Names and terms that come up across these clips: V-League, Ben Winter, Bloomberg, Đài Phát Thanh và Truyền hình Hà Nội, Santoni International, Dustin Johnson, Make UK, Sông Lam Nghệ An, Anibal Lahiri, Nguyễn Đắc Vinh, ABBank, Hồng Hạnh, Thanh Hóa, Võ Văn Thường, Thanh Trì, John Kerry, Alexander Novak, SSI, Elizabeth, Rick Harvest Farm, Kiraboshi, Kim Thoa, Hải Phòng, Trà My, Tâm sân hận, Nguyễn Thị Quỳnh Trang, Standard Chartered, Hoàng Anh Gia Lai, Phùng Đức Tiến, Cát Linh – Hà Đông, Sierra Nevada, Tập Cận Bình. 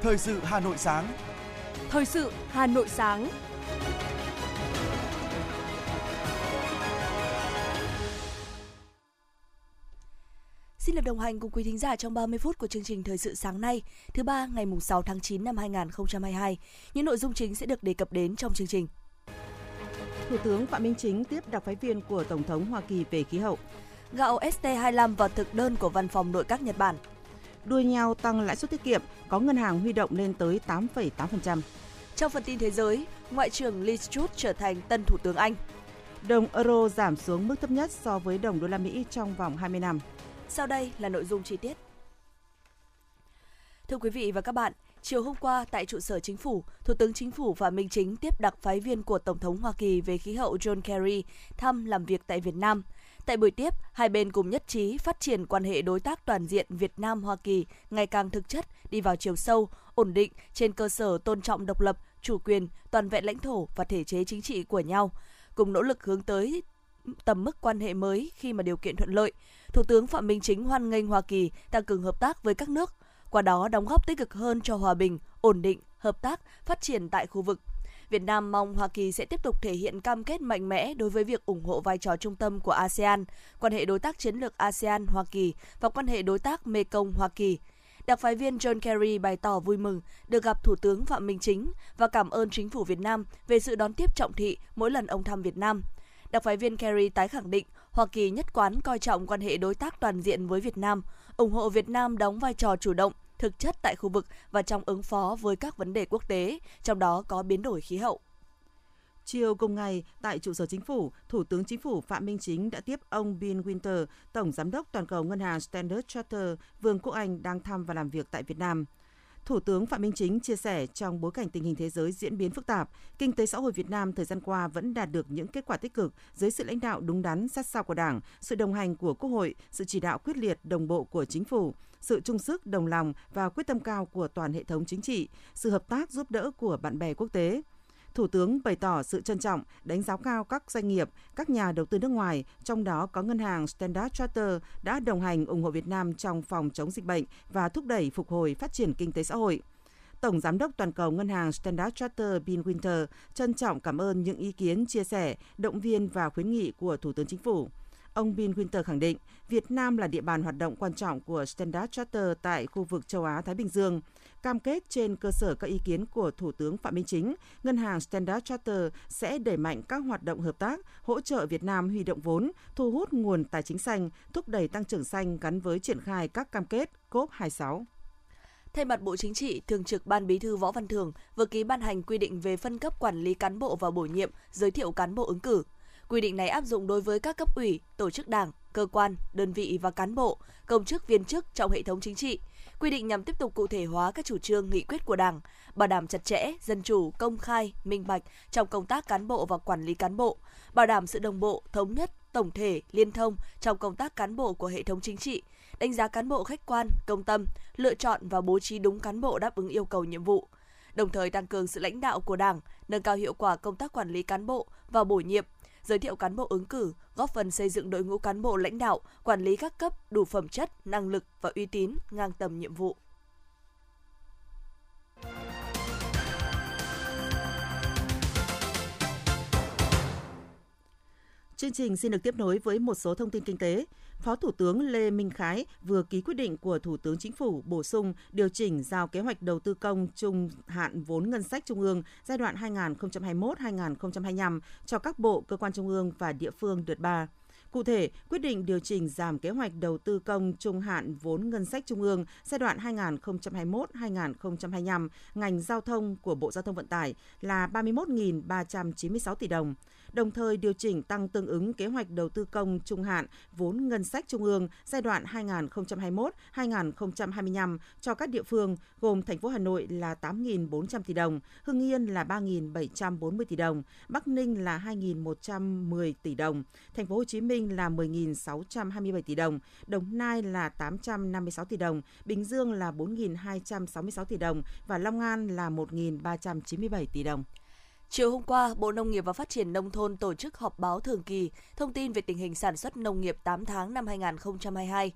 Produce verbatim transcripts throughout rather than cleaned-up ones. Thời sự Hà Nội sáng. Thời sự Hà Nội sáng. Xin được đồng hành cùng quý thính giả trong ba mươi phút của chương trình Thời sự sáng nay, thứ ba ngày sáu tháng chín năm hai nghìn không trăm hai mươi hai. Những nội dung chính sẽ được đề cập đến trong chương trình. Thủ tướng Phạm Minh Chính tiếp đặc phái viên của Tổng thống Hoa Kỳ về khí hậu. Gạo S T hai mươi lăm vào thực đơn của Văn phòng Nội các Nhật Bản. Đua nhau tăng lãi suất tiết kiệm, có ngân hàng huy động lên tới tám phẩy tám phần trăm. Trong phần tin thế giới, Ngoại trưởng Liz Truss trở thành tân Thủ tướng Anh. Đồng euro giảm xuống mức thấp nhất so với đồng đô la Mỹ trong vòng hai mươi năm. Sau đây là nội dung chi tiết. Thưa quý vị và các bạn, chiều hôm qua tại trụ sở chính phủ, Thủ tướng Chính phủ Phạm Minh Chính tiếp đặc phái viên của Tổng thống Hoa Kỳ về khí hậu John Kerry thăm làm việc tại Việt Nam. Tại buổi tiếp, hai bên cùng nhất trí phát triển quan hệ đối tác toàn diện Việt Nam-Hoa Kỳ ngày càng thực chất, đi vào chiều sâu, ổn định trên cơ sở tôn trọng độc lập, chủ quyền, toàn vẹn lãnh thổ và thể chế chính trị của nhau, cùng nỗ lực hướng tới tầm mức quan hệ mới khi mà điều kiện thuận lợi. Thủ tướng Phạm Minh Chính hoan nghênh Hoa Kỳ tăng cường hợp tác với các nước, qua đó đóng góp tích cực hơn cho hòa bình, ổn định, hợp tác, phát triển tại khu vực. Việt Nam mong Hoa Kỳ sẽ tiếp tục thể hiện cam kết mạnh mẽ đối với việc ủng hộ vai trò trung tâm của ASEAN, quan hệ đối tác chiến lược ASEAN-Hoa Kỳ và quan hệ đối tác Mekong-Hoa Kỳ. Đặc phái viên John Kerry bày tỏ vui mừng được gặp Thủ tướng Phạm Minh Chính và cảm ơn Chính phủ Việt Nam về sự đón tiếp trọng thị mỗi lần ông thăm Việt Nam. Đặc phái viên Kerry tái khẳng định Hoa Kỳ nhất quán coi trọng quan hệ đối tác toàn diện với Việt Nam, ủng hộ Việt Nam đóng vai trò chủ động, thực chất tại khu vực và trong ứng phó với các vấn đề quốc tế, trong đó có biến đổi khí hậu. Chiều cùng ngày, tại trụ sở chính phủ, Thủ tướng Chính phủ Phạm Minh Chính đã tiếp ông Ben Winter, Tổng Giám đốc Toàn cầu Ngân hàng Standard Chartered, Vương quốc Anh đang thăm và làm việc tại Việt Nam. Thủ tướng Phạm Minh Chính chia sẻ trong bối cảnh tình hình thế giới diễn biến phức tạp, kinh tế xã hội Việt Nam thời gian qua vẫn đạt được những kết quả tích cực dưới sự lãnh đạo đúng đắn, sát sao của Đảng, sự đồng hành của Quốc hội, sự chỉ đạo quyết liệt, đồng bộ của Chính phủ, sự chung sức, đồng lòng và quyết tâm cao của toàn hệ thống chính trị, sự hợp tác giúp đỡ của bạn bè quốc tế. Thủ tướng bày tỏ sự trân trọng, đánh giá cao các doanh nghiệp, các nhà đầu tư nước ngoài, trong đó có ngân hàng Standard Chartered đã đồng hành ủng hộ Việt Nam trong phòng chống dịch bệnh và thúc đẩy phục hồi phát triển kinh tế xã hội. Tổng Giám đốc Toàn cầu Ngân hàng Standard Chartered Ben Winter trân trọng cảm ơn những ý kiến, chia sẻ, động viên và khuyến nghị của Thủ tướng Chính phủ. Ông Ben Winter khẳng định Việt Nam là địa bàn hoạt động quan trọng của Standard Chartered tại khu vực châu Á-Thái Bình Dương. Cam kết trên cơ sở các ý kiến của Thủ tướng Phạm Minh Chính, Ngân hàng Standard Chartered sẽ đẩy mạnh các hoạt động hợp tác, hỗ trợ Việt Nam huy động vốn, thu hút nguồn tài chính xanh, thúc đẩy tăng trưởng xanh gắn với triển khai các cam kết cốp hai mươi sáu. Thay mặt Bộ Chính trị, Thường trực Ban Bí thư Võ Văn Thường vừa ký ban hành quy định về phân cấp quản lý cán bộ và bổ nhiệm, giới thiệu cán bộ ứng cử. Quy định này áp dụng đối với các cấp ủy, tổ chức đảng, cơ quan, đơn vị và cán bộ, công chức viên chức trong hệ thống chính trị. Quy định nhằm tiếp tục cụ thể hóa các chủ trương nghị quyết của Đảng, bảo đảm chặt chẽ, dân chủ, công khai, minh bạch trong công tác cán bộ và quản lý cán bộ, bảo đảm sự đồng bộ, thống nhất, tổng thể, liên thông trong công tác cán bộ của hệ thống chính trị, đánh giá cán bộ khách quan, công tâm, lựa chọn và bố trí đúng cán bộ đáp ứng yêu cầu nhiệm vụ, đồng thời tăng cường sự lãnh đạo của Đảng, nâng cao hiệu quả công tác quản lý cán bộ và bổ nhiệm, giới thiệu cán bộ ứng cử, góp phần xây dựng đội ngũ cán bộ lãnh đạo, quản lý các cấp đủ phẩm chất, năng lực và uy tín ngang tầm nhiệm vụ. Chương trình xin được tiếp nối với một số thông tin kinh tế. Phó Thủ tướng Lê Minh Khái vừa ký quyết định của Thủ tướng Chính phủ bổ sung điều chỉnh giao kế hoạch đầu tư công trung hạn vốn ngân sách trung ương giai đoạn hai nghìn không trăm hai mươi mốt đến hai nghìn không trăm hai mươi lăm cho các bộ, cơ quan trung ương và địa phương đợt ba. Cụ thể, quyết định điều chỉnh giảm kế hoạch đầu tư công trung hạn vốn ngân sách trung ương giai đoạn hai nghìn không trăm hai mươi mốt đến hai nghìn không trăm hai mươi lăm ngành giao thông của Bộ Giao thông Vận tải là ba mươi mốt nghìn ba trăm chín mươi sáu tỷ đồng, đồng thời điều chỉnh tăng tương ứng kế hoạch đầu tư công trung hạn vốn ngân sách trung ương giai đoạn hai nghìn không trăm hai mươi mốt đến hai nghìn không trăm hai mươi lăm cho các địa phương gồm thành phố Hà Nội là tám nghìn bốn trăm tỷ đồng, Hưng Yên là ba nghìn bảy trăm bốn mươi tỷ đồng, Bắc Ninh là hai nghìn một trăm mười tỷ đồng, thành phố Hồ Chí Minh là mười nghìn sáu trăm hai mươi bảy tỷ đồng, Đồng Nai là tám trăm năm mươi sáu tỷ đồng, Bình Dương là bốn nghìn hai trăm sáu mươi sáu tỷ đồng và Long An là một nghìn ba trăm chín mươi bảy tỷ đồng. Chiều hôm qua, Bộ Nông nghiệp và Phát triển Nông thôn tổ chức họp báo thường kỳ thông tin về tình hình sản xuất nông nghiệp tám tháng năm hai nghìn không trăm hai mươi hai.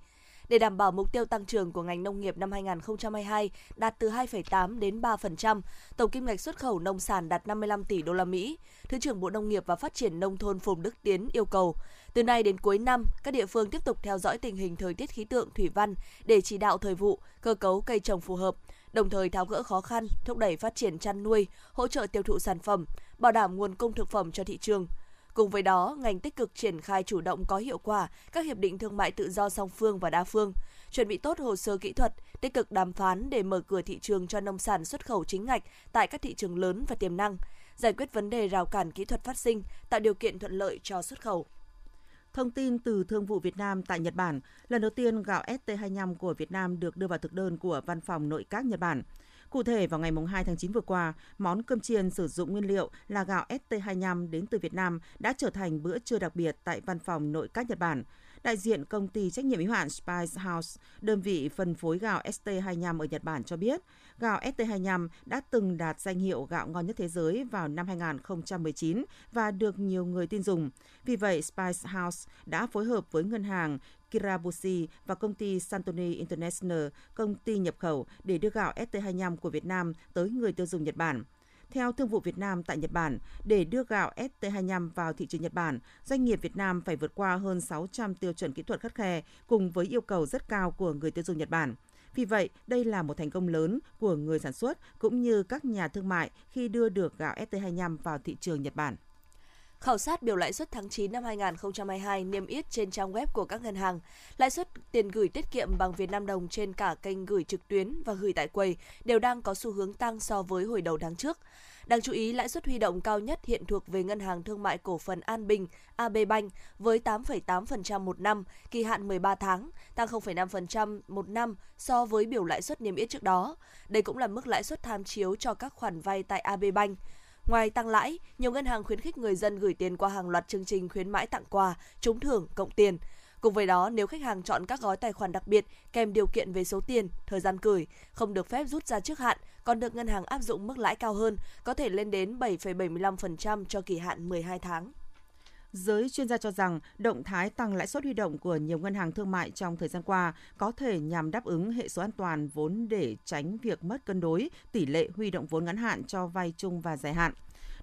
Để đảm bảo mục tiêu tăng trưởng của ngành nông nghiệp năm hai nghìn không trăm hai mươi hai đạt từ hai phẩy tám đến ba phần trăm, tổng kim ngạch xuất khẩu nông sản đạt năm mươi lăm tỷ đô la Mỹ, Thứ trưởng Bộ Nông nghiệp và Phát triển Nông thôn Phùng Đức Tiến yêu cầu từ nay đến cuối năm, các địa phương tiếp tục theo dõi tình hình thời tiết, khí tượng, thủy văn để chỉ đạo thời vụ, cơ cấu cây trồng phù hợp, đồng thời tháo gỡ khó khăn, thúc đẩy phát triển chăn nuôi, hỗ trợ tiêu thụ sản phẩm, bảo đảm nguồn cung thực phẩm cho thị trường. Cùng với đó, ngành tích cực triển khai chủ động có hiệu quả các hiệp định thương mại tự do song phương và đa phương, chuẩn bị tốt hồ sơ kỹ thuật, tích cực đàm phán để mở cửa thị trường cho nông sản xuất khẩu chính ngạch tại các thị trường lớn và tiềm năng, giải quyết vấn đề rào cản kỹ thuật phát sinh, tạo điều kiện thuận lợi cho xuất khẩu. Thông tin từ Thương vụ Việt Nam tại Nhật Bản, lần đầu tiên gạo ét tê hai mươi lăm của Việt Nam được đưa vào thực đơn của Văn phòng Nội các Nhật Bản. Cụ thể, vào ngày hai tháng chín vừa qua, món cơm chiên sử dụng nguyên liệu là gạo ét tê hai mươi lăm đến từ Việt Nam đã trở thành bữa trưa đặc biệt tại Văn phòng Nội các Nhật Bản. Đại diện công ty trách nhiệm hữu hạn Spice House, đơn vị phân phối gạo ét tê hai mươi lăm ở Nhật Bản cho biết, gạo ét tê hai mươi lăm đã từng đạt danh hiệu gạo ngon nhất thế giới vào năm hai nghìn không trăm mười chín và được nhiều người tin dùng. Vì vậy, Spice House đã phối hợp với ngân hàng Kiraboshi và công ty Santoni International, công ty nhập khẩu, để đưa gạo ét tê hai mươi lăm của Việt Nam tới người tiêu dùng Nhật Bản. Theo Thương vụ Việt Nam tại Nhật Bản, để đưa gạo ét tê hai mươi lăm vào thị trường Nhật Bản, doanh nghiệp Việt Nam phải vượt qua hơn sáu trăm tiêu chuẩn kỹ thuật khắt khe cùng với yêu cầu rất cao của người tiêu dùng Nhật Bản. Vì vậy, đây là một thành công lớn của người sản xuất cũng như các nhà thương mại khi đưa được gạo ét tê hai mươi lăm vào thị trường Nhật Bản. Khảo sát biểu lãi suất tháng chín năm hai nghìn không trăm hai mươi hai niêm yết trên trang web của các ngân hàng, lãi suất tiền gửi tiết kiệm bằng Việt Nam đồng trên cả kênh gửi trực tuyến và gửi tại quầy đều đang có xu hướng tăng so với hồi đầu tháng trước. Đáng chú ý, lãi suất huy động cao nhất hiện thuộc về Ngân hàng Thương mại Cổ phần An Bình (ABBank) với tám phẩy tám phần trăm một năm, kỳ hạn mười ba tháng, tăng không phẩy năm phần trăm một năm so với biểu lãi suất niêm yết trước đó. Đây cũng là mức lãi suất tham chiếu cho các khoản vay tại ABBank. Ngoài tăng lãi, nhiều ngân hàng khuyến khích người dân gửi tiền qua hàng loạt chương trình khuyến mãi, tặng quà, trúng thưởng, cộng tiền. Cùng với đó, nếu khách hàng chọn các gói tài khoản đặc biệt kèm điều kiện về số tiền, thời gian gửi, không được phép rút ra trước hạn, còn được ngân hàng áp dụng mức lãi cao hơn, có thể lên đến bảy phẩy bảy mươi lăm phần trăm cho kỳ hạn mười hai tháng. Giới chuyên gia cho rằng động thái tăng lãi suất huy động của nhiều ngân hàng thương mại trong thời gian qua có thể nhằm đáp ứng hệ số an toàn vốn để tránh việc mất cân đối tỷ lệ huy động vốn ngắn hạn cho vay chung và dài hạn.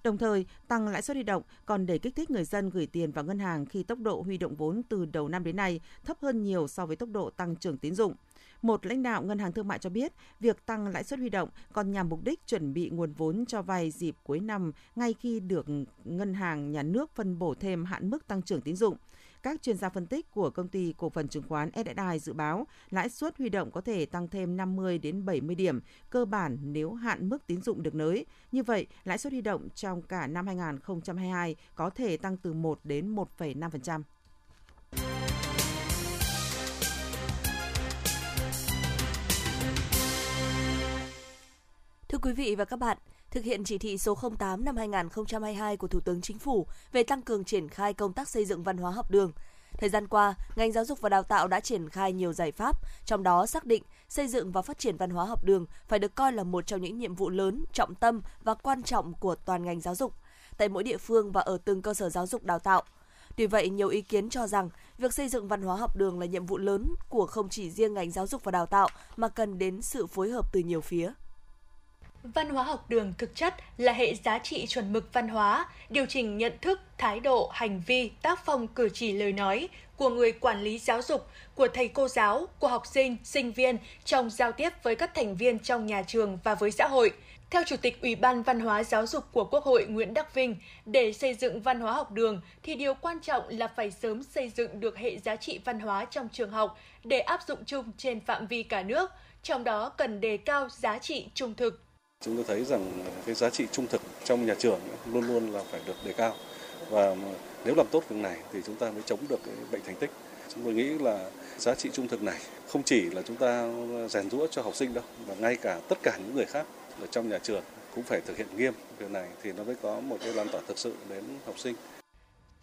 Đồng thời, tăng lãi suất huy động còn để kích thích người dân gửi tiền vào ngân hàng khi tốc độ huy động vốn từ đầu năm đến nay thấp hơn nhiều so với tốc độ tăng trưởng tín dụng. Một lãnh đạo Ngân hàng Thương mại cho biết, việc tăng lãi suất huy động còn nhằm mục đích chuẩn bị nguồn vốn cho vay dịp cuối năm ngay khi được Ngân hàng Nhà nước phân bổ thêm hạn mức tăng trưởng tín dụng. Các chuyên gia phân tích của Công ty Cổ phần Chứng khoán ét ét i dự báo lãi suất huy động có thể tăng thêm năm mươi đến bảy mươi điểm, cơ bản nếu hạn mức tín dụng được nới. Như vậy, lãi suất huy động trong cả năm hai nghìn không trăm hai mươi hai có thể tăng từ một đến một phẩy năm phần trăm. Thưa quý vị và các bạn, thực hiện chỉ thị số không tám năm hai nghìn không trăm hai mươi hai của Thủ tướng Chính phủ về tăng cường triển khai công tác xây dựng văn hóa học đường. Thời gian qua, ngành giáo dục và đào tạo đã triển khai nhiều giải pháp, trong đó xác định xây dựng và phát triển văn hóa học đường phải được coi là một trong những nhiệm vụ lớn, trọng tâm và quan trọng của toàn ngành giáo dục, tại mỗi địa phương và ở từng cơ sở giáo dục đào tạo. Tuy vậy, nhiều ý kiến cho rằng việc xây dựng văn hóa học đường là nhiệm vụ lớn của không chỉ riêng ngành giáo dục và đào tạo mà cần đến sự phối hợp từ nhiều phía. Văn hóa học đường thực chất là hệ giá trị chuẩn mực văn hóa, điều chỉnh nhận thức, thái độ, hành vi, tác phong cử chỉ lời nói của người quản lý giáo dục, của thầy cô giáo, của học sinh, sinh viên trong giao tiếp với các thành viên trong nhà trường và với xã hội. Theo Chủ tịch Ủy ban Văn hóa Giáo dục của Quốc hội Nguyễn Đắc Vinh, để xây dựng văn hóa học đường thì điều quan trọng là phải sớm xây dựng được hệ giá trị văn hóa trong trường học để áp dụng chung trên phạm vi cả nước, trong đó cần đề cao giá trị trung thực. Chúng tôi thấy rằng cái giá trị trung thực trong nhà trường luôn luôn là phải được đề cao, và nếu làm tốt việc này thì chúng ta mới chống được cái bệnh thành tích. Chúng tôi nghĩ là giá trị trung thực này không chỉ là chúng ta rèn giũa cho học sinh đâu, mà ngay cả tất cả những người khác ở trong nhà trường cũng phải thực hiện nghiêm việc này thì nó mới có một cái lan tỏa thực sự đến học sinh.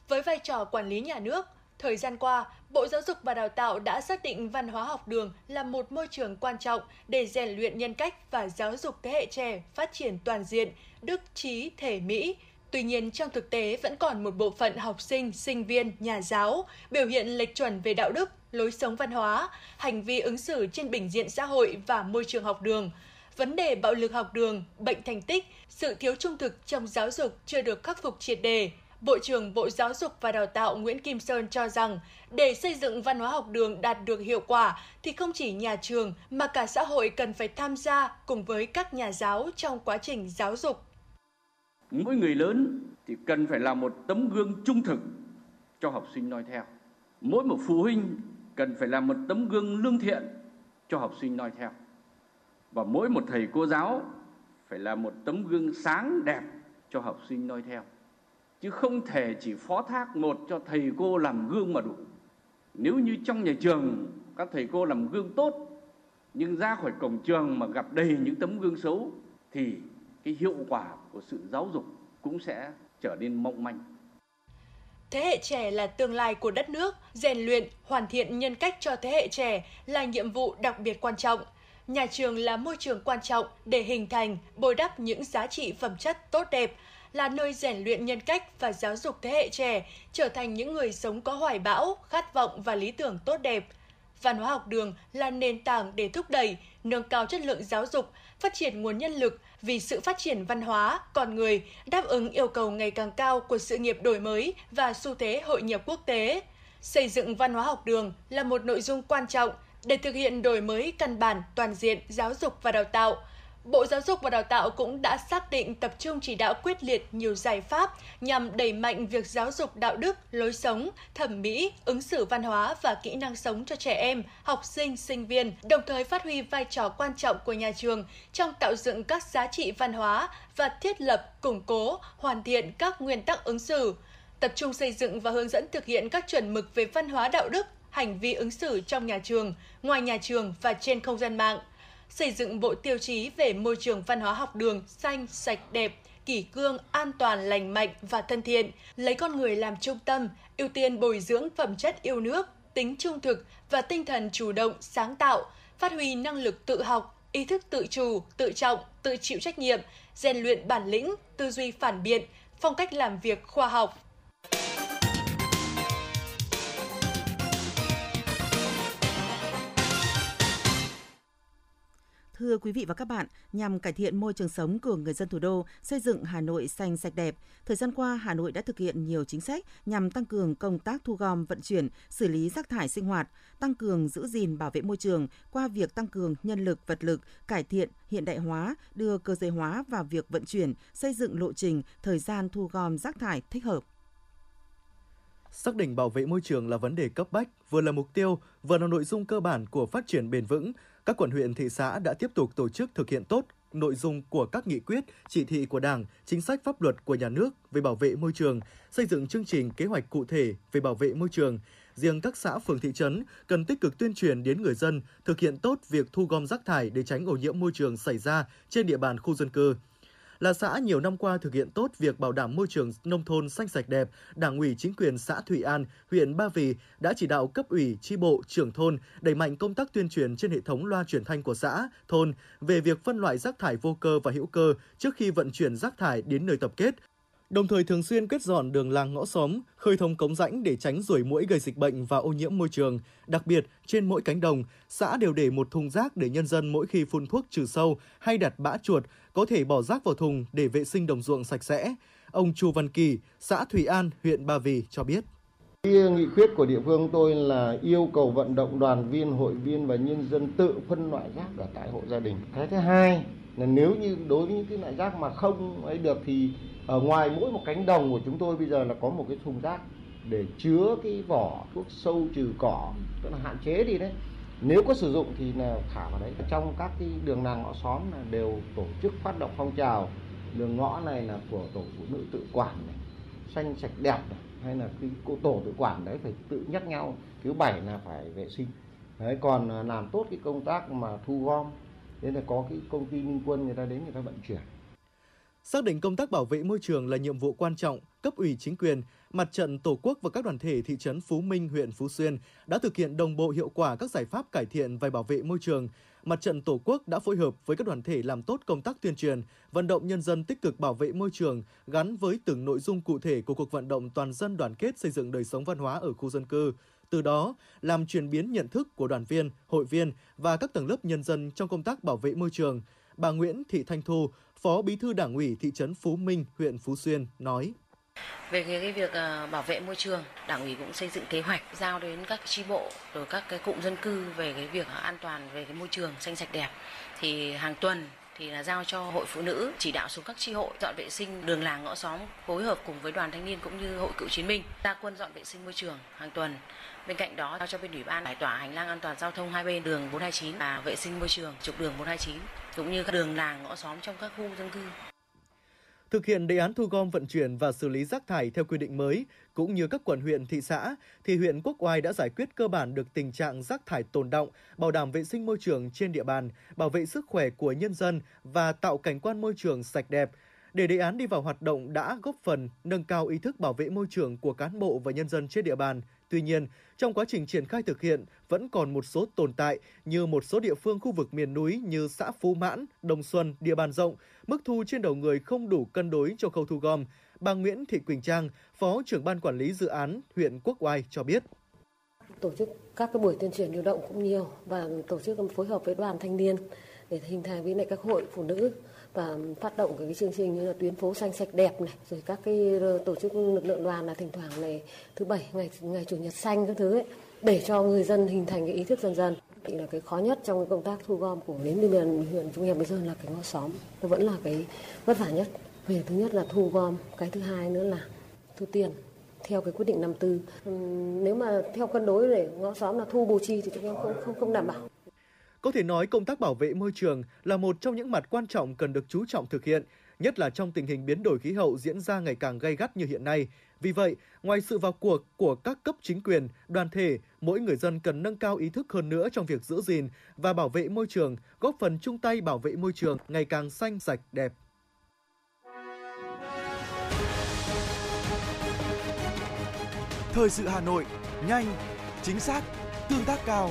Với vai trò quản lý nhà nước, thời gian qua, Bộ Giáo dục và Đào tạo đã xác định văn hóa học đường là một môi trường quan trọng để rèn luyện nhân cách và giáo dục thế hệ trẻ phát triển toàn diện, đức, trí, thể, mỹ. Tuy nhiên, trong thực tế vẫn còn một bộ phận học sinh, sinh viên, nhà giáo biểu hiện lệch chuẩn về đạo đức, lối sống văn hóa, hành vi ứng xử trên bình diện xã hội và môi trường học đường. Vấn đề bạo lực học đường, bệnh thành tích, sự thiếu trung thực trong giáo dục chưa được khắc phục triệt để. Bộ trưởng Bộ Giáo dục và Đào tạo Nguyễn Kim Sơn cho rằng, để xây dựng văn hóa học đường đạt được hiệu quả thì không chỉ nhà trường mà cả xã hội cần phải tham gia cùng với các nhà giáo trong quá trình giáo dục. Mỗi người lớn thì cần phải là một tấm gương trung thực cho học sinh noi theo. Mỗi một phụ huynh cần phải là một tấm gương lương thiện cho học sinh noi theo. Và mỗi một thầy cô giáo phải là một tấm gương sáng đẹp cho học sinh noi theo. Chứ không thể chỉ phó thác một cho thầy cô làm gương mà đủ. Nếu như trong nhà trường các thầy cô làm gương tốt, nhưng ra khỏi cổng trường mà gặp đầy những tấm gương xấu, thì cái hiệu quả của sự giáo dục cũng sẽ trở nên mong manh. Thế hệ trẻ là tương lai của đất nước, rèn luyện, hoàn thiện nhân cách cho thế hệ trẻ là nhiệm vụ đặc biệt quan trọng. Nhà trường là môi trường quan trọng để hình thành, bồi đắp những giá trị phẩm chất tốt đẹp, là nơi rèn luyện nhân cách và giáo dục thế hệ trẻ trở thành những người sống có hoài bão, khát vọng và lý tưởng tốt đẹp. Văn hóa học đường là nền tảng để thúc đẩy, nâng cao chất lượng giáo dục, phát triển nguồn nhân lực vì sự phát triển văn hóa, con người, đáp ứng yêu cầu ngày càng cao của sự nghiệp đổi mới và xu thế hội nhập quốc tế. Xây dựng văn hóa học đường là một nội dung quan trọng để thực hiện đổi mới căn bản toàn diện giáo dục và đào tạo. Bộ Giáo dục và Đào tạo cũng đã xác định tập trung chỉ đạo quyết liệt nhiều giải pháp nhằm đẩy mạnh việc giáo dục đạo đức, lối sống, thẩm mỹ, ứng xử văn hóa và kỹ năng sống cho trẻ em, học sinh, sinh viên, đồng thời phát huy vai trò quan trọng của nhà trường trong tạo dựng các giá trị văn hóa và thiết lập, củng cố, hoàn thiện các nguyên tắc ứng xử, tập trung xây dựng và hướng dẫn thực hiện các chuẩn mực về văn hóa đạo đức, hành vi ứng xử trong nhà trường, ngoài nhà trường và trên không gian mạng. Xây dựng bộ tiêu chí về môi trường văn hóa học đường xanh, sạch, đẹp, kỷ cương, an toàn, lành mạnh và thân thiện, lấy con người làm trung tâm, ưu tiên bồi dưỡng phẩm chất yêu nước, tính trung thực và tinh thần chủ động, sáng tạo, phát huy năng lực tự học, ý thức tự chủ, tự trọng, tự chịu trách nhiệm, rèn luyện bản lĩnh, tư duy phản biện, phong cách làm việc khoa học. Thưa quý vị và các bạn, nhằm cải thiện môi trường sống của người dân thủ đô, xây dựng Hà Nội xanh sạch đẹp, thời gian qua Hà Nội đã thực hiện nhiều chính sách nhằm tăng cường công tác thu gom, vận chuyển, xử lý rác thải sinh hoạt, tăng cường giữ gìn bảo vệ môi trường qua việc tăng cường nhân lực, vật lực, cải thiện, hiện đại hóa, đưa cơ giới hóa vào việc vận chuyển, xây dựng lộ trình, thời gian thu gom rác thải thích hợp. Xác định bảo vệ môi trường là vấn đề cấp bách, vừa là mục tiêu, vừa là nội dung cơ bản của phát triển bền vững, các quận huyện thị xã đã tiếp tục tổ chức thực hiện tốt nội dung của các nghị quyết, chỉ thị của Đảng, chính sách pháp luật của nhà nước về bảo vệ môi trường, xây dựng chương trình kế hoạch cụ thể về bảo vệ môi trường. Riêng các xã phường thị trấn cần tích cực tuyên truyền đến người dân thực hiện tốt việc thu gom rác thải để tránh ô nhiễm môi trường xảy ra trên địa bàn khu dân cư. Là xã nhiều năm qua thực hiện tốt việc bảo đảm môi trường nông thôn xanh sạch đẹp, Đảng ủy chính quyền xã Thụy An, huyện Ba Vì đã chỉ đạo cấp ủy, chi bộ, trưởng thôn đẩy mạnh công tác tuyên truyền trên hệ thống loa truyền thanh của xã, thôn về việc phân loại rác thải vô cơ và hữu cơ trước khi vận chuyển rác thải đến nơi tập kết. Đồng thời thường xuyên quét dọn đường làng ngõ xóm, khơi thông cống rãnh để tránh ruồi muỗi gây dịch bệnh và ô nhiễm môi trường. Đặc biệt, trên mỗi cánh đồng, xã đều để một thùng rác để nhân dân mỗi khi phun thuốc trừ sâu hay đặt bã chuột có thể bỏ rác vào thùng để vệ sinh đồng ruộng sạch sẽ. Ông Chu Văn Kỳ, xã Thụy An, huyện Ba Vì cho biết. Cái nghị quyết của địa phương tôi là yêu cầu vận động đoàn viên, hội viên và nhân dân tự phân loại rác ở tại hộ gia đình. Cái thứ hai là nếu như đối với những cái loại rác mà không ấy được thì ở ngoài mỗi một cánh đồng của chúng tôi bây giờ là có một cái thùng rác để chứa cái vỏ thuốc sâu trừ cỏ, tức là hạn chế đi đấy. Nếu có sử dụng thì là thả vào đấy. Trong các cái đường làng ngõ xóm là đều tổ chức phát động phong trào. Đường ngõ này là của tổ phụ nữ tự quản này, xanh sạch đẹp này, hay là cái cô tổ tự quản đấy phải tự nhắc nhau. Thứ bảy là phải vệ sinh. Đấy, còn làm tốt cái công tác mà thu gom. Nên là có cái công ty Minh Quân người ta đến người ta vận chuyển. Xác định công tác bảo vệ môi trường là nhiệm vụ quan trọng, cấp ủy chính quyền Mặt trận Tổ quốc và các đoàn thể thị trấn Phú Minh, huyện Phú Xuyên đã thực hiện đồng bộ hiệu quả các giải pháp cải thiện và bảo vệ môi trường. Mặt trận Tổ quốc đã phối hợp với các đoàn thể làm tốt công tác tuyên truyền, vận động nhân dân tích cực bảo vệ môi trường gắn với từng nội dung cụ thể của cuộc vận động toàn dân đoàn kết xây dựng đời sống văn hóa ở khu dân cư. Từ đó, làm chuyển biến nhận thức của đoàn viên, hội viên và các tầng lớp nhân dân trong công tác bảo vệ môi trường. Bà Nguyễn Thị Thanh Thu, Phó Bí thư Đảng ủy thị trấn Phú Minh, huyện Phú Xuyên nói: Về cái việc bảo vệ môi trường, Đảng ủy cũng xây dựng kế hoạch giao đến các chi bộ rồi các cái cụm dân cư về cái việc an toàn về cái môi trường xanh sạch đẹp. Thì hàng tuần thì là giao cho hội phụ nữ chỉ đạo xuống các chi hội dọn vệ sinh đường làng ngõ xóm, phối hợp cùng với đoàn thanh niên cũng như hội cựu chiến binh ra quân dọn vệ sinh môi trường hàng tuần. Bên cạnh đó giao cho bên ủy ban giải tỏa hành lang an toàn giao thông hai bên đường bốn hai chín và vệ sinh môi trường trục đường bốn hai chín cũng như các đường làng ngõ xóm trong các khu dân cư. Thực hiện đề án thu gom, vận chuyển và xử lý rác thải theo quy định mới, cũng như các quận, huyện, thị xã, thì huyện Quốc Oai đã giải quyết cơ bản được tình trạng rác thải tồn đọng, bảo đảm vệ sinh môi trường trên địa bàn, bảo vệ sức khỏe của nhân dân và tạo cảnh quan môi trường sạch đẹp. Để đề án đi vào hoạt động đã góp phần nâng cao ý thức bảo vệ môi trường của cán bộ và nhân dân trên địa bàn. Tuy nhiên, trong quá trình triển khai thực hiện vẫn còn một số tồn tại như một số địa phương khu vực miền núi như xã Phú Mãn, Đồng Xuân, địa bàn rộng, mức thu trên đầu người không đủ cân đối cho khâu thu gom. Bà Nguyễn Thị Quỳnh Trang, Phó trưởng ban quản lý dự án huyện Quốc Oai cho biết. Tổ chức các cái buổi tuyên truyền lưu động cũng nhiều và tổ chức phối hợp với đoàn thanh niên để hình thành với lại các hội phụ nữ và phát động cái chương trình như là tuyến phố xanh sạch đẹp này, rồi các cái tổ chức lực lượng đoàn là thỉnh thoảng này thứ bảy ngày ngày chủ nhật xanh các thứ ấy, để cho người dân hình thành cái ý thức dần dần. Thì là cái khó nhất trong cái công tác thu gom của đến huyện huyện chúng em bây giờ là cái ngõ xóm, nó vẫn là cái vất vả nhất. Về thứ nhất là thu gom, cái thứ hai nữa là thu tiền theo cái quyết định năm mươi tư. Nếu mà theo cân đối để ngõ xóm là thu bù chi thì chúng em không không không đảm bảo. Có thể nói công tác bảo vệ môi trường là một trong những mặt quan trọng cần được chú trọng thực hiện, nhất là trong tình hình biến đổi khí hậu diễn ra ngày càng gay gắt như hiện nay. Vì vậy, ngoài sự vào cuộc của các cấp chính quyền, đoàn thể, mỗi người dân cần nâng cao ý thức hơn nữa trong việc giữ gìn và bảo vệ môi trường, góp phần chung tay bảo vệ môi trường ngày càng xanh sạch đẹp. Thời sự Hà Nội, nhanh, chính xác, tương tác cao.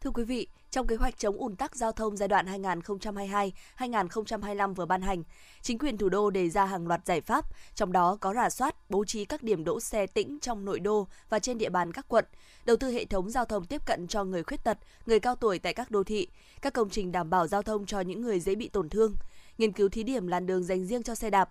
Thưa quý vị, trong kế hoạch chống ùn tắc giao thông giai đoạn hai nghìn không trăm hai mươi hai đến hai nghìn không trăm hai mươi lăm vừa ban hành, chính quyền thủ đô đề ra hàng loạt giải pháp, trong đó có rà soát, bố trí các điểm đỗ xe tĩnh trong nội đô và trên địa bàn các quận, đầu tư hệ thống giao thông tiếp cận cho người khuyết tật, người cao tuổi tại các đô thị, các công trình đảm bảo giao thông cho những người dễ bị tổn thương, nghiên cứu thí điểm làn đường dành riêng cho xe đạp.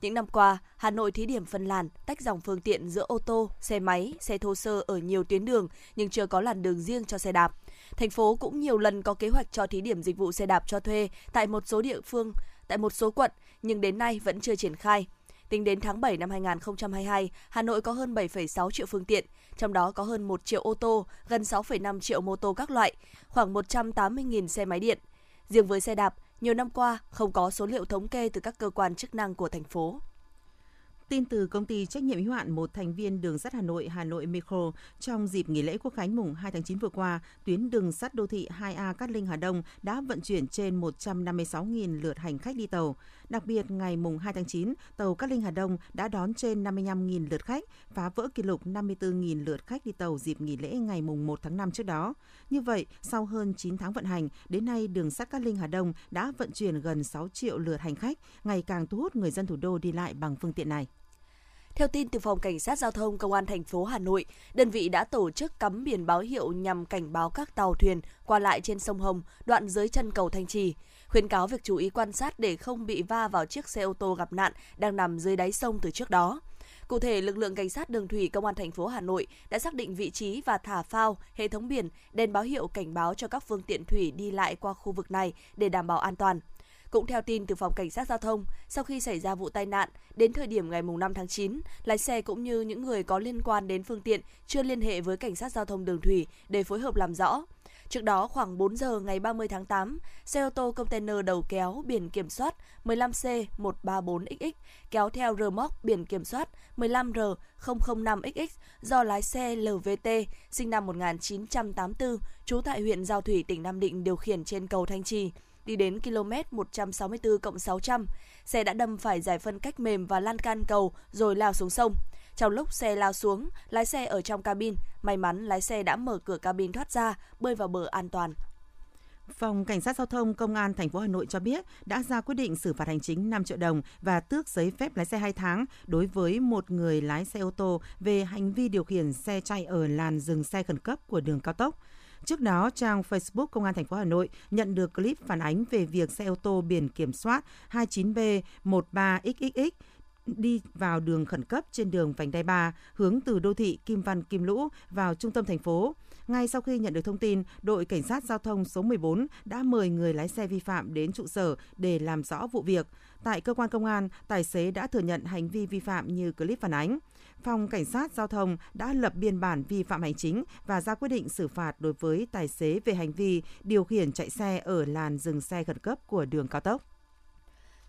Những năm qua, Hà Nội thí điểm phân làn, tách dòng phương tiện giữa ô tô, xe máy, xe thô sơ ở nhiều tuyến đường nhưng chưa có làn đường riêng cho xe đạp. Thành phố cũng nhiều lần có kế hoạch cho thí điểm dịch vụ xe đạp cho thuê tại một số địa phương, tại một số quận nhưng đến nay vẫn chưa triển khai. Tính đến tháng bảy năm hai nghìn không trăm hai mươi hai, Hà Nội có hơn bảy phẩy sáu triệu phương tiện, trong đó có hơn một triệu ô tô, gần sáu phẩy năm triệu mô tô các loại, khoảng một trăm tám mươi nghìn xe máy điện. Riêng với xe đạp, nhiều năm qua không có số liệu thống kê từ các cơ quan chức năng của thành phố. Tin từ công ty trách nhiệm hữu hạn một thành viên đường sắt Hà Nội, Hà Nội Metro, trong dịp nghỉ lễ Quốc khánh mùng hai tháng chín vừa qua, tuyến đường sắt đô thị hai A Cát Linh Hà Đông đã vận chuyển trên một trăm năm mươi sáu nghìn lượt hành khách đi tàu. Đặc biệt, ngày mùng hai tháng chín, tàu Cát Linh Hà Đông đã đón trên năm mươi lăm nghìn lượt khách, phá vỡ kỷ lục năm mươi tư nghìn lượt khách đi tàu dịp nghỉ lễ ngày mùng một tháng năm trước đó. Như vậy, sau hơn chín tháng vận hành, đến nay đường sắt Cát Linh Hà Đông đã vận chuyển gần sáu triệu lượt hành khách, ngày càng thu hút người dân thủ đô đi lại bằng phương tiện này. Theo tin từ Phòng Cảnh sát Giao thông Công an thành phố Hà Nội, đơn vị đã tổ chức cắm biển báo hiệu nhằm cảnh báo các tàu thuyền qua lại trên sông Hồng, đoạn dưới chân cầu Thanh Trì, khuyến cáo việc chú ý quan sát để không bị va vào chiếc xe ô tô gặp nạn đang nằm dưới đáy sông từ trước đó. Cụ thể, lực lượng cảnh sát đường thủy Công an thành phố Hà Nội đã xác định vị trí và thả phao, hệ thống biển, đèn báo hiệu cảnh báo cho các phương tiện thủy đi lại qua khu vực này để đảm bảo an toàn. Cũng theo tin từ Phòng Cảnh sát Giao thông, sau khi xảy ra vụ tai nạn, đến thời điểm ngày năm tháng chín, lái xe cũng như những người có liên quan đến phương tiện chưa liên hệ với Cảnh sát Giao thông Đường Thủy để phối hợp làm rõ. Trước đó, khoảng bốn giờ ngày ba mươi tháng tám, xe ô tô container đầu kéo biển kiểm soát mười lăm C một trăm ba mươi bốn X X kéo theo rơ móc biển kiểm soát mười lăm R không không năm X X do lái xe lờ vê tê sinh năm một nghìn chín trăm tám mươi tư, trú tại huyện Giao Thủy, tỉnh Nam Định điều khiển trên cầu Thanh Trì. Đi đến km một trăm sáu mươi tư cộng sáu trăm, xe đã đâm phải giải phân cách mềm và lan can cầu rồi lao xuống sông. Trong lúc xe lao xuống, lái xe ở trong cabin, may mắn lái xe đã mở cửa cabin thoát ra, bơi vào bờ an toàn. Phòng Cảnh sát Giao thông Công an thành phố Hà Nội cho biết đã ra quyết định xử phạt hành chính năm triệu đồng và tước giấy phép lái xe hai tháng đối với một người lái xe ô tô về hành vi điều khiển xe chạy ở làn dừng xe khẩn cấp của đường cao tốc. Trước đó, trang Facebook Công an thành phố Hà Nội nhận được clip phản ánh về việc xe ô tô biển kiểm soát hai mươi chín B một mươi ba X X X đi vào đường khẩn cấp trên đường Vành Đai ba hướng từ đô thị Kim Văn Kim Lũ vào trung tâm thành phố. Ngay sau khi nhận được thông tin, đội Cảnh sát Giao thông số mười bốn đã mời người lái xe vi phạm đến trụ sở để làm rõ vụ việc. Tại cơ quan công an, tài xế đã thừa nhận hành vi vi phạm như clip phản ánh. Phòng Cảnh sát Giao thông đã lập biên bản vi phạm hành chính và ra quyết định xử phạt đối với tài xế về hành vi điều khiển chạy xe ở làn dừng xe khẩn cấp của đường cao tốc.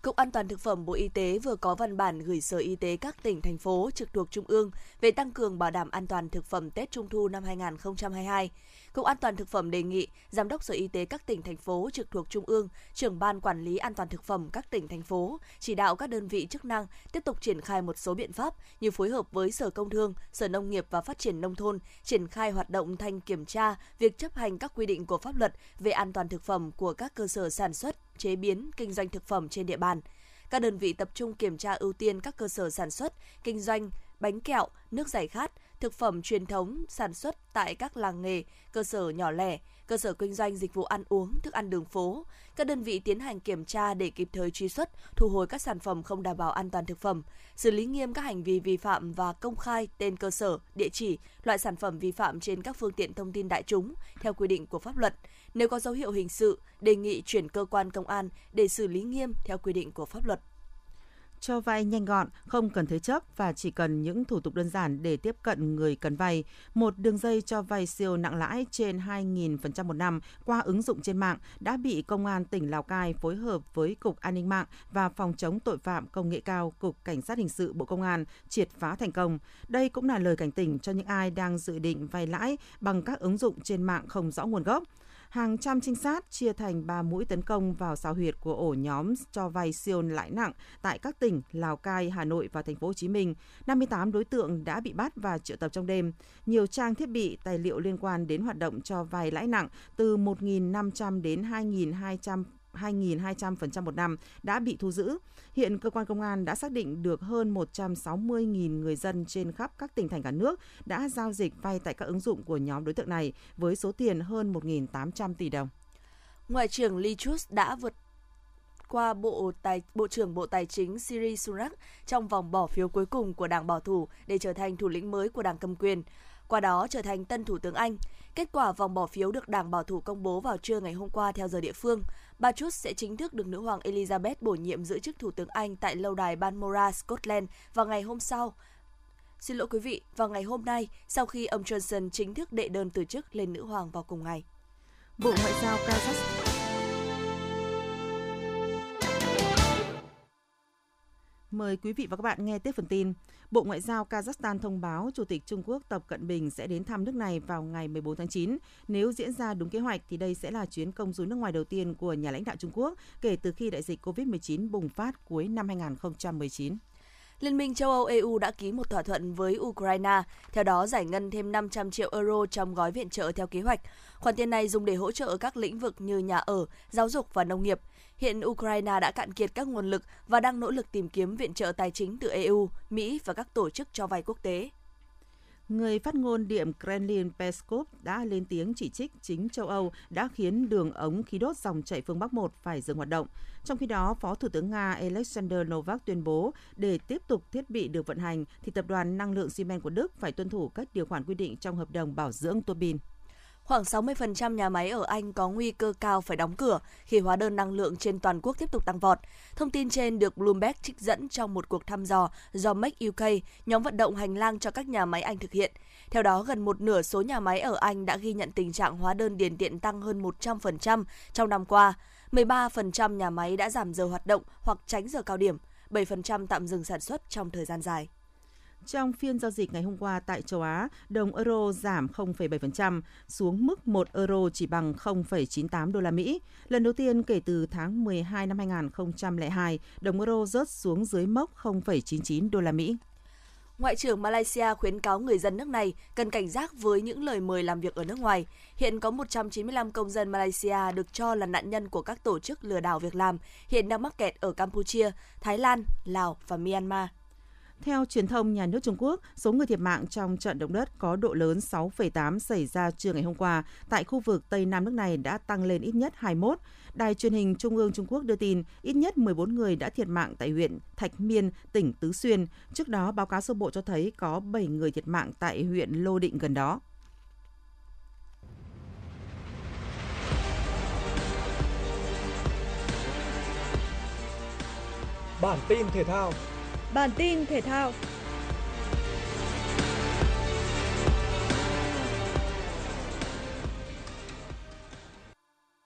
Cục An toàn Thực phẩm Bộ Y tế vừa có văn bản gửi Sở Y tế các tỉnh, thành phố trực thuộc Trung ương về tăng cường bảo đảm an toàn thực phẩm Tết Trung thu năm hai nghìn không trăm hai mươi hai. Cục An toàn Thực phẩm đề nghị Giám đốc Sở Y tế các tỉnh, thành phố trực thuộc Trung ương, trưởng Ban Quản lý An toàn Thực phẩm các tỉnh, thành phố chỉ đạo các đơn vị chức năng tiếp tục triển khai một số biện pháp như phối hợp với Sở Công Thương, Sở Nông nghiệp và Phát triển Nông thôn, triển khai hoạt động thanh kiểm tra việc chấp hành các quy định của pháp luật về an toàn thực phẩm của các cơ sở sản xuất, chế biến, kinh doanh thực phẩm trên địa bàn. Các đơn vị tập trung kiểm tra ưu tiên các cơ sở sản xuất, kinh doanh bánh kẹo, nước giải khát, thực phẩm truyền thống sản xuất tại các làng nghề, cơ sở nhỏ lẻ, cơ sở kinh doanh dịch vụ ăn uống, thức ăn đường phố. Các đơn vị tiến hành kiểm tra để kịp thời truy xuất, thu hồi các sản phẩm không đảm bảo an toàn thực phẩm, xử lý nghiêm các hành vi vi phạm và công khai tên cơ sở, địa chỉ, loại sản phẩm vi phạm trên các phương tiện thông tin đại chúng theo quy định của pháp luật. Nếu có dấu hiệu hình sự, đề nghị chuyển cơ quan công an để xử lý nghiêm theo quy định của pháp luật. Cho vay nhanh gọn, không cần thế chấp và chỉ cần những thủ tục đơn giản để tiếp cận người cần vay. Một đường dây cho vay siêu nặng lãi trên hai nghìn phần trăm một năm qua ứng dụng trên mạng đã bị Công an tỉnh Lào Cai phối hợp với Cục An ninh mạng và Phòng chống tội phạm công nghệ cao, Cục Cảnh sát Hình sự Bộ Công an triệt phá thành công. Đây cũng là lời cảnh tỉnh cho những ai đang dự định vay lãi bằng các ứng dụng trên mạng không rõ nguồn gốc. Hàng trăm trinh sát chia thành ba mũi tấn công vào sao huyệt của ổ nhóm cho vay siêu lãi nặng tại các tỉnh Lào Cai, Hà Nội và Thành phố Hồ Chí Minh. năm mươi tám đối tượng đã bị bắt và triệu tập trong đêm. Nhiều trang thiết bị, tài liệu liên quan đến hoạt động cho vay lãi nặng từ một nghìn năm trăm đến hai nghìn hai trăm hai nghìn hai trăm phần trăm một năm đã bị thu giữ. Hiện cơ quan công an đã xác định được hơn một trăm sáu mươi nghìn người dân trên khắp các tỉnh thành cả nước đã giao dịch vay tại các ứng dụng của nhóm đối tượng này với số tiền hơn một nghìn tám trăm tỷ đồng. Ngoại trưởng Liz Truss đã vượt qua Bộ, Tài, Bộ trưởng Bộ Tài chính Rishi Sunak trong vòng bỏ phiếu cuối cùng của Đảng Bảo thủ để trở thành thủ lĩnh mới của Đảng cầm quyền, qua đó trở thành tân Thủ tướng Anh. Kết quả vòng bỏ phiếu được Đảng Bảo thủ công bố vào trưa ngày hôm qua theo giờ địa phương. Bà Truss sẽ chính thức được nữ hoàng Elizabeth bổ nhiệm giữ chức Thủ tướng Anh tại lâu đài Balmoral, Scotland vào ngày hôm sau. Xin lỗi quý vị, vào ngày hôm nay, sau khi ông Johnson chính thức đệ đơn từ chức lên nữ hoàng vào cùng ngày. Bộ Ngoại giao Kazakhstan Mời quý vị và các bạn nghe tiếp phần tin. Bộ Ngoại giao Kazakhstan thông báo Chủ tịch Trung Quốc Tập Cận Bình sẽ đến thăm nước này vào ngày mười bốn tháng chín. Nếu diễn ra đúng kế hoạch thì đây sẽ là chuyến công du nước ngoài đầu tiên của nhà lãnh đạo Trung Quốc kể từ khi đại dịch covid mười chín bùng phát cuối năm hai nghìn không trăm mười chín. Liên minh châu Âu e u đã ký một thỏa thuận với Ukraine, theo đó giải ngân thêm năm trăm triệu euro trong gói viện trợ theo kế hoạch. Khoản tiền này dùng để hỗ trợ các lĩnh vực như nhà ở, giáo dục và nông nghiệp. Hiện Ukraine đã cạn kiệt các nguồn lực và đang nỗ lực tìm kiếm viện trợ tài chính từ e u, Mỹ và các tổ chức cho vay quốc tế. Người phát ngôn Điện Kremlin Peskov đã lên tiếng chỉ trích chính châu Âu đã khiến đường ống khí đốt dòng chảy phương Bắc một phải dừng hoạt động. Trong khi đó, Phó Thủ tướng Nga Alexander Novak tuyên bố để tiếp tục thiết bị được vận hành thì Tập đoàn Năng lượng Siemens của Đức phải tuân thủ các điều khoản quy định trong hợp đồng bảo dưỡng tuabin. Khoảng sáu mươi phần trăm nhà máy ở Anh có nguy cơ cao phải đóng cửa khi hóa đơn năng lượng trên toàn quốc tiếp tục tăng vọt. Thông tin trên được Bloomberg trích dẫn trong một cuộc thăm dò do Make u ca, nhóm vận động hành lang cho các nhà máy Anh thực hiện. Theo đó, gần một nửa số nhà máy ở Anh đã ghi nhận tình trạng hóa đơn điện tiện tăng hơn một trăm phần trăm trong năm qua. mười ba phần trăm nhà máy đã giảm giờ hoạt động hoặc tránh giờ cao điểm, bảy phần trăm tạm dừng sản xuất trong thời gian dài. Trong phiên giao dịch ngày hôm qua tại châu Á, đồng euro giảm không phẩy bảy phần trăm xuống mức một euro chỉ bằng không phẩy chín tám đô la Mỹ. Lần đầu tiên kể từ tháng mười hai năm hai nghìn không trăm lẻ hai, đồng euro rớt xuống dưới mốc không phẩy chín chín đô la Mỹ. Ngoại trưởng Malaysia khuyến cáo người dân nước này cần cảnh giác với những lời mời làm việc ở nước ngoài. Hiện có một trăm chín mươi lăm công dân Malaysia được cho là nạn nhân của các tổ chức lừa đảo việc làm, hiện đang mắc kẹt ở Campuchia, Thái Lan, Lào và Myanmar. Theo truyền thông nhà nước Trung Quốc, số người thiệt mạng trong trận động đất có độ lớn sáu phẩy tám xảy ra trưa ngày hôm qua tại khu vực Tây Nam nước này đã tăng lên ít nhất hai mươi mốt. Đài truyền hình Trung ương Trung Quốc đưa tin ít nhất mười bốn người đã thiệt mạng tại huyện Thạch Miên, tỉnh Tứ Xuyên. Trước đó, báo cáo sơ bộ cho thấy có bảy người thiệt mạng tại huyện Lô Định gần đó. Bản tin thể thao Bản tin thể thao.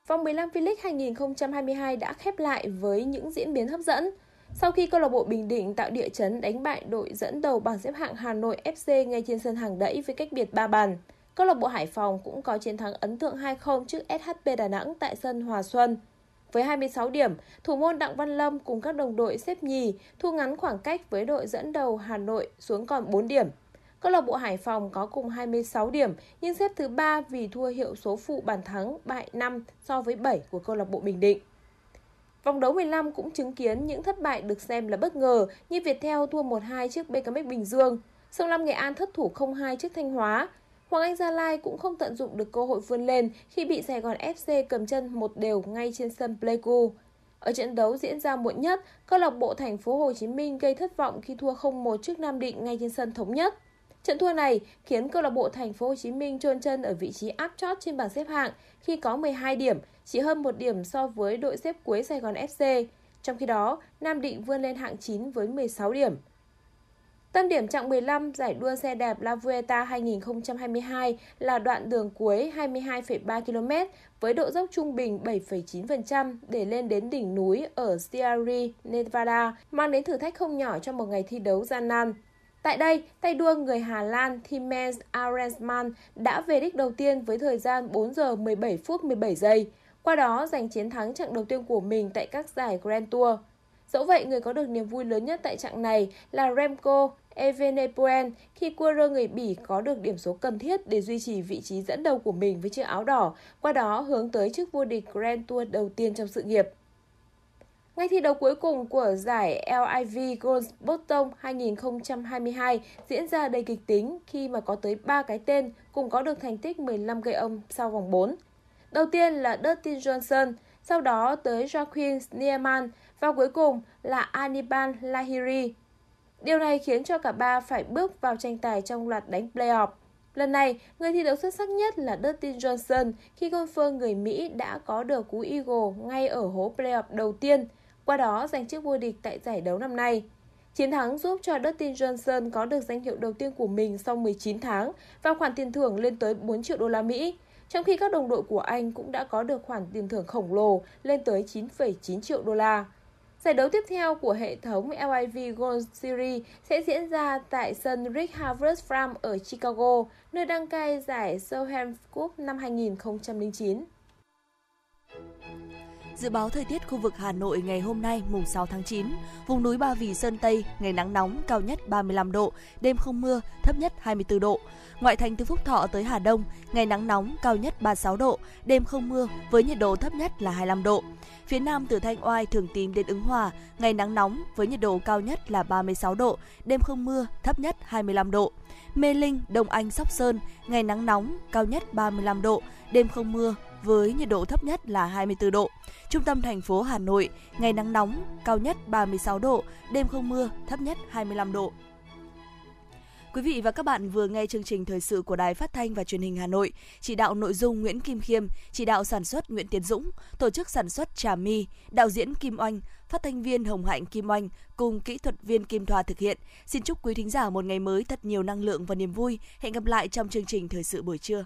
Vòng mười lăm V-League hai nghìn không trăm hai mươi hai đã khép lại với những diễn biến hấp dẫn. Sau khi câu lạc bộ Bình Định tạo địa chấn đánh bại đội dẫn đầu bảng xếp hạng Hà Nội ép xê ngay trên sân hàng đẫy với cách biệt ba bàn, câu lạc bộ Hải Phòng cũng có chiến thắng ấn tượng hai không trước ét hát pê Đà Nẵng tại sân Hòa Xuân. Với hai mươi sáu điểm, thủ môn Đặng Văn Lâm cùng các đồng đội xếp nhì thu ngắn khoảng cách với đội dẫn đầu Hà Nội xuống còn bốn điểm. Câu lạc bộ Hải Phòng có cùng hai mươi sáu điểm nhưng xếp thứ ba vì thua hiệu số phụ bàn thắng bại năm so với bảy của câu lạc bộ Bình Định. Vòng đấu mười lăm cũng chứng kiến những thất bại được xem là bất ngờ như Viettel thua một hai trước bê ca em Bình Dương, Sông Lam Nghệ An thất thủ không hai trước Thanh Hóa. Hoàng Anh Gia Lai cũng không tận dụng được cơ hội vươn lên khi bị Sài Gòn ép xê cầm chân một đều ngay trên sân Pleiku. Ở trận đấu diễn ra muộn nhất, câu lạc bộ Thành phố Hồ Chí Minh gây thất vọng khi thua không một trước Nam Định ngay trên sân Thống Nhất. Trận thua này khiến câu lạc bộ Thành phố Hồ Chí Minh chôn chân ở vị trí áp chót trên bảng xếp hạng khi có mười hai điểm, chỉ hơn một điểm so với đội xếp cuối Sài Gòn ép xê. Trong khi đó, Nam Định vươn lên hạng chín với mười sáu điểm. Tâm điểm chặng mười lăm giải đua xe đạp La Vuelta hai nghìn không trăm hai mươi hai là đoạn đường cuối hai mươi hai phẩy ba ki lô mét với độ dốc trung bình bảy phẩy chín phần trăm để lên đến đỉnh núi ở Sierra Nevada, mang đến thử thách không nhỏ trong một ngày thi đấu gian nan. Tại đây, tay đua người Hà Lan Thimes Arensman đã về đích đầu tiên với thời gian bốn giờ mười bảy phút mười bảy giây, qua đó giành chiến thắng chặng đầu tiên của mình tại các giải Grand Tour. Dẫu vậy, người có được niềm vui lớn nhất tại chặng này là Remco Evenepoel khi cua rơ người Bỉ có được điểm số cần thiết để duy trì vị trí dẫn đầu của mình với chiếc áo đỏ, qua đó hướng tới chức vô địch Grand Tour đầu tiên trong sự nghiệp. Ngay thi đấu cuối cùng của giải lờ i vê Gold Bottom hai nghìn không trăm hai mươi hai diễn ra đầy kịch tính khi mà có tới ba cái tên cùng có được thành tích mười lăm gây ông sau vòng bốn. Đầu tiên là Dustin Johnson, sau đó tới Joaquin Niemann và cuối cùng là Anibal Lahiri. Điều này khiến cho cả ba phải bước vào tranh tài trong loạt đánh playoff. Lần này, người thi đấu xuất sắc nhất là Dustin Johnson khi golfer người Mỹ đã có được cú eagle ngay ở hố playoff đầu tiên, qua đó giành chức vô địch tại giải đấu năm nay. Chiến thắng giúp cho Dustin Johnson có được danh hiệu đầu tiên của mình sau mười chín tháng và khoản tiền thưởng lên tới bốn triệu đô la Mỹ. Trong khi các đồng đội của anh cũng đã có được khoản tiền thưởng khổng lồ lên tới chín phẩy chín triệu đô la. Giải đấu tiếp theo của hệ thống lờ i vê Gold Series sẽ diễn ra tại sân Rick Harvest Farm ở Chicago, nơi đăng cai giải Solheim Cup năm hai nghìn không trăm lẻ chín. Dự báo thời tiết khu vực Hà Nội ngày hôm nay mùng sáu tháng chín, vùng núi Ba Vì Sơn Tây ngày nắng nóng, cao nhất ba mươi lăm độ, đêm không mưa, thấp nhất hai mươi tư độ. Ngoại thành từ Phúc Thọ tới Hà Đông, ngày nắng nóng, cao nhất ba mươi sáu độ, đêm không mưa với nhiệt độ thấp nhất là hai mươi lăm độ. Phía Nam từ Thanh Oai, Thường Tín đến Ứng Hòa, ngày nắng nóng với nhiệt độ cao nhất là ba mươi sáu độ, đêm không mưa, thấp nhất hai mươi lăm độ. Mê Linh, Đông Anh, Sóc Sơn, ngày nắng nóng, cao nhất ba mươi lăm độ, đêm không mưa với nhiệt độ thấp nhất là hai mươi tư độ. Trung tâm thành phố Hà Nội, ngày nắng nóng, cao nhất ba mươi sáu độ, đêm không mưa, thấp nhất hai mươi lăm độ. Quý vị và các bạn vừa nghe chương trình thời sự của Đài Phát thanh và Truyền hình Hà Nội, chỉ đạo nội dung Nguyễn Kim Khiêm, chỉ đạo sản xuất Nguyễn Tiến Dũng, tổ chức sản xuất Trà My, đạo diễn Kim Oanh, phát thanh viên Hồng Hạnh Kim Oanh cùng kỹ thuật viên Kim Thoa thực hiện. Xin chúc quý thính giả một ngày mới thật nhiều năng lượng và niềm vui. Hẹn gặp lại trong chương trình thời sự buổi trưa.